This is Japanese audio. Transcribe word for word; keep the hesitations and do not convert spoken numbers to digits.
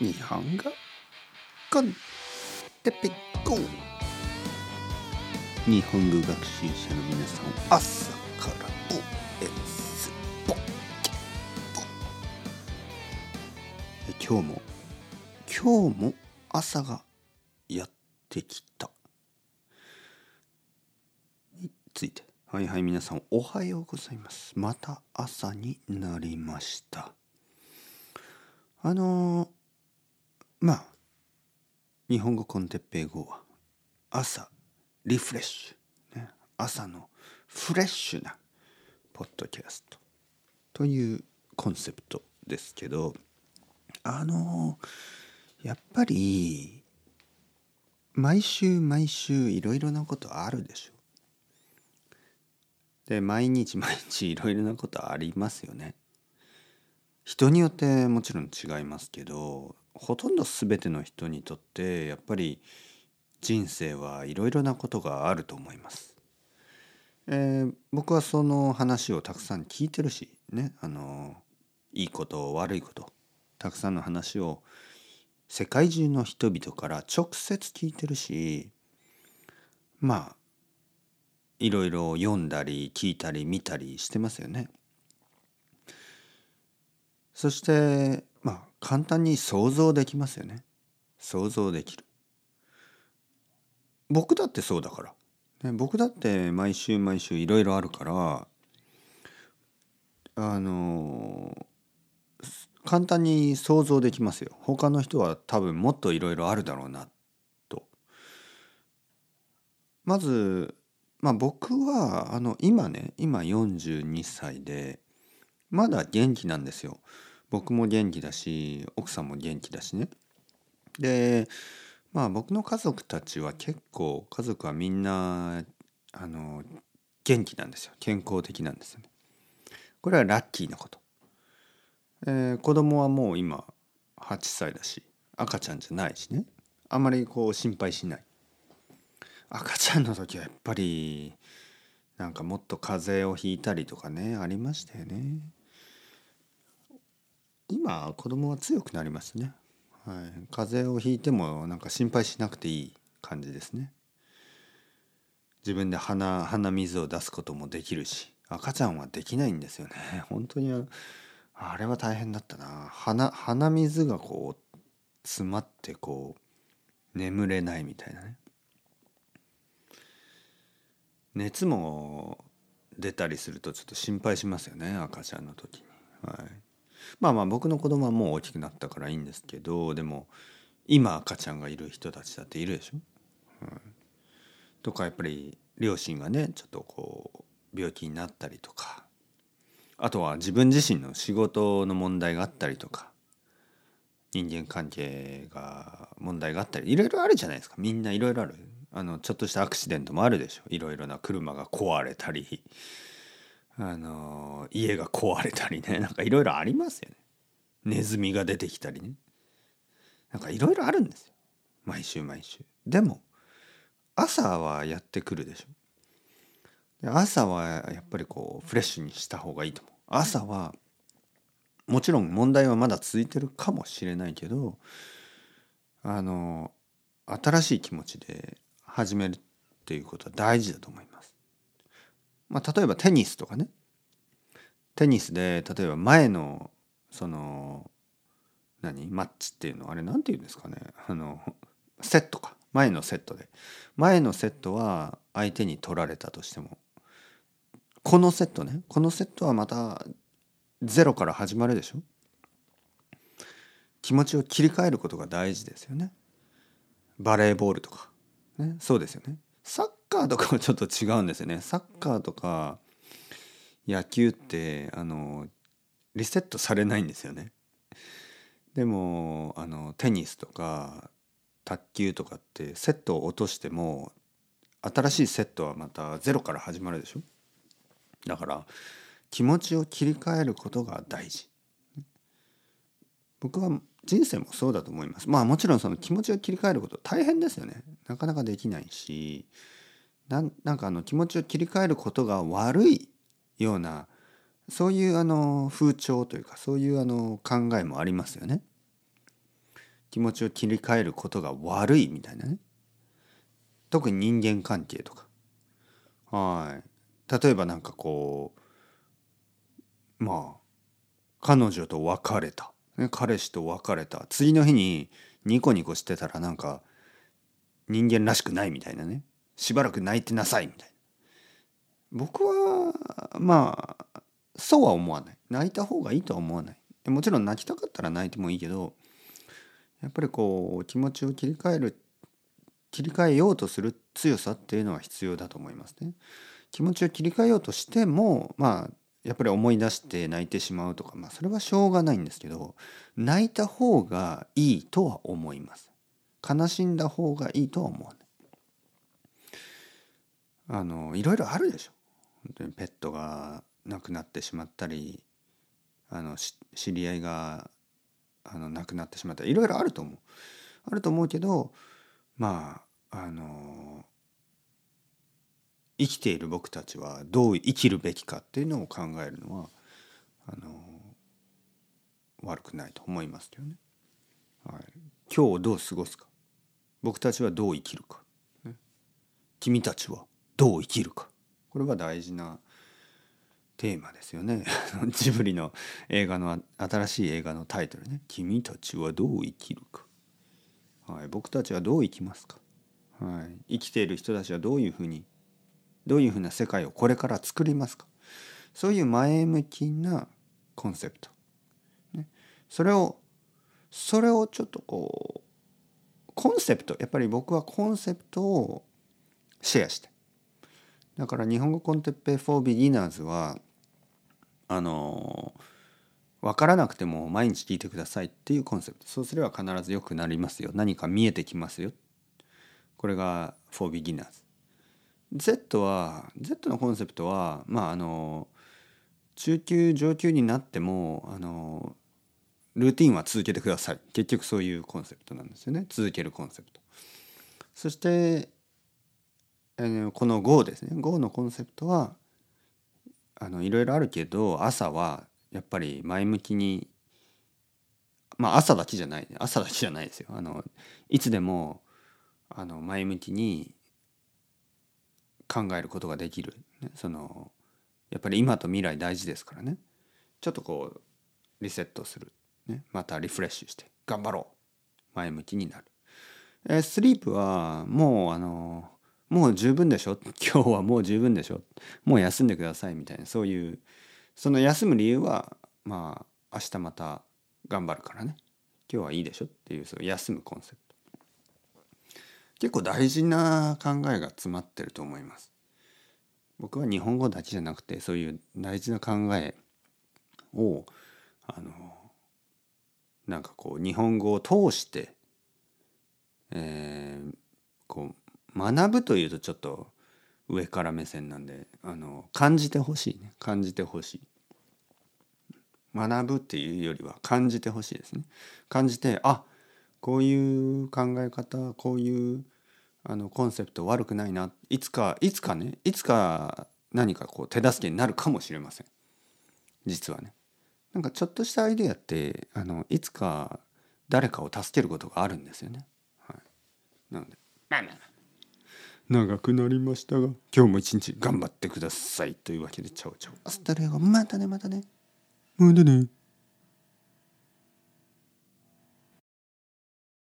日本語コンテペコ。日本語学習者の皆さん、朝からおえすぼ今日も今日も朝がやってきたについて。はいはい、皆さんおはようございます。また朝になりました。あのー、まあ日本語コンテッペイ語は朝リフレッシュ、ね、朝のフレッシュなポッドキャストというコンセプトですけど、あのー、やっぱり毎週毎週いろいろなことあるでしょ。で、毎日毎日いろいろなことありますよね。人によってもちろん違いますけど、ほとんど全ての人にとってやっぱり人生はいろいろなことがあると思います、えー、僕はその話をたくさん聞いてるし、ね、あのいいこと悪いことたくさんの話を世界中の人々から直接聞いてるし、まあいろいろ読んだり聞いたり見たりしてますよね。そして、まあ、簡単に想像できますよね。想像できる。僕だってそうだから、ね、僕だって毎週毎週いろいろあるから、あの簡単に想像できますよ。他の人は多分もっといろいろあるだろうなと。まず、まあ、僕はあの今ね、今よんじゅうにさいでまだ元気なんですよ。僕も元気だし、奥さんも元気だしね。で、まあ僕の家族たちは結構、家族はみんなあの元気なんですよ。健康的なんですよね。これはラッキーなこと。えー、子供はもう今はっさいだし、赤ちゃんじゃないしね。あんまりこう心配しない。赤ちゃんの時はやっぱりなんかもっと風邪をひいたりとかね、ありましたよね。今子供は強くなりますね、はい、風邪をひいてもなんか心配しなくていい感じですね。自分で鼻、鼻水を出すこともできるし、赤ちゃんはできないんですよね。本当にあれは大変だったな。 鼻, 鼻水がこう詰まってこう眠れないみたいなね。熱も出たりするとちょっと心配しますよね、赤ちゃんの時に、はい、まあまあ僕の子供はもう大きくなったからいいんですけど、でも今赤ちゃんがいる人たちだっているでしょ、うん、とかやっぱり両親がねちょっとこう病気になったりとか、あとは自分自身の仕事の問題があったりとか、人間関係が問題があったり、いろいろあるじゃないですか。みんないろいろある。あのちょっとしたアクシデントもあるでしょ。いろいろな車が壊れたり、あの家が壊れたりね、なんかいろいろありますよね。ネズミが出てきたりね、なんかいろいろあるんですよ、毎週毎週。でも朝はやってくるでしょ。で、朝はやっぱりこうフレッシュにした方がいいと思う。朝はもちろん問題はまだ続いてるかもしれないけど、あの新しい気持ちで始めるっていうことは大事だと思います。まあ、例えばテニスとかね。テニスで例えば前のその何マッチっていうの、あれなんていうんですかね、あのセットか、前のセットで前のセットは相手に取られたとしても、このセットね、このセットはまたゼロから始まるでしょ。気持ちを切り替えることが大事ですよね。バレーボールとかね、そうですよね。サッカーとかはちょっと違うんですよね。サッカーとか野球ってあのリセットされないんですよね。でもあのテニスとか卓球とかってセットを落としても新しいセットはまたゼロから始まるでしょ。だから気持ちを切り替えることが大事。僕は人生もそうだと思います。まあもちろんその気持ちを切り替えること大変ですよね。なかなかできないし、な ん, なんかあの気持ちを切り替えることが悪いような、そういうあの風潮というか、そういうあの考えもありますよね。気持ちを切り替えることが悪いみたいなね。特に人間関係とか、はい、例えばなんかこう、まあ彼女と別れた、ね、彼氏と別れた、次の日にニコニコしてたらなんか人間らしくないみたいなね、しばらく泣いてなさいみたいな。僕はまあそうは思わない。泣いた方がいいとは思わない。もちろん泣きたかったら泣いてもいいけど、やっぱりこう気持ちを切り替える切り替えようとする強さっていうのは必要だと思いますね。気持ちを切り替えようとしても、まあやっぱり思い出して泣いてしまうとか、まあそれはしょうがないんですけど、泣いた方がいいとは思います。悲しんだ方がいいとは思わない。あのいろいろあるでしょ。本当にペットが亡くなってしまったり、あの知り合いがあの亡くなってしまったり、いろいろあると思う。あると思うけど。まああのー、生きている僕たちはどう生きるべきかっていうのを考えるのはあのー、悪くないと思いますけどね、はい、今日をどう過ごすか、僕たちはどう生きるか、ね、君たちはどう生きるか、これは大事なテーマですよねジブリの映画の新しい映画のタイトルね、君たちはどう生きるか、はい、僕たちはどう生きますか、はい、生きている人たちはどういうふうにどういうふうな世界をこれから作りますか、そういう前向きなコンセプト、ね、それをそれをちょっとこうコンセプト、やっぱり僕はコンセプトをシェアして、だから日本語コンテッペイ for beginners はあのー分からなくても毎日聞いてくださいっていうコンセプト。そうすれば必ず良くなりますよ。何か見えてきますよ。これが for beginners。Z は Z のコンセプトはまああの中級上級になってもあのルーティンは続けてください。結局そういうコンセプトなんですよね。続けるコンセプト。そしてこの Go ですね。Go のコンセプトはあのいろいろあるけど朝はやっぱり前向きに、まあ朝だけじゃない朝だけじゃないですよ、あのいつでもあの前向きに考えることができる、ね、そのやっぱり今と未来大事ですからね、ちょっとこうリセットする、ね、またリフレッシュして頑張ろう、前向きになる、えー、スリープはもうあのもう十分でしょ、今日はもう十分でしょ、もう休んでくださいみたいな、そういうその休む理由はまあ明日また頑張るからね、今日はいいでしょっていう、そう休むコンセプト、結構大事な考えが詰まってると思います。僕は日本語だけじゃなくてそういう大事な考えをあのなんかこう日本語を通して、えー、こう学ぶというとちょっと上から目線なんであの感じてほしいね、感じてほしい、学ぶっていうよりは感じてほしいですね。感じて、あ、こういう考え方、こういうあのコンセプト悪くないな、いつかいつかねいつか何かこう手助けになるかもしれません。実はね、なんかちょっとしたアイデアってあのいつか誰かを助けることがあるんですよね、はい、なのでまあまあ長くなりましたが今日も一日頑張ってくださいというわけで、チャオチャオ、アスタレゴ、またねまたねまたね。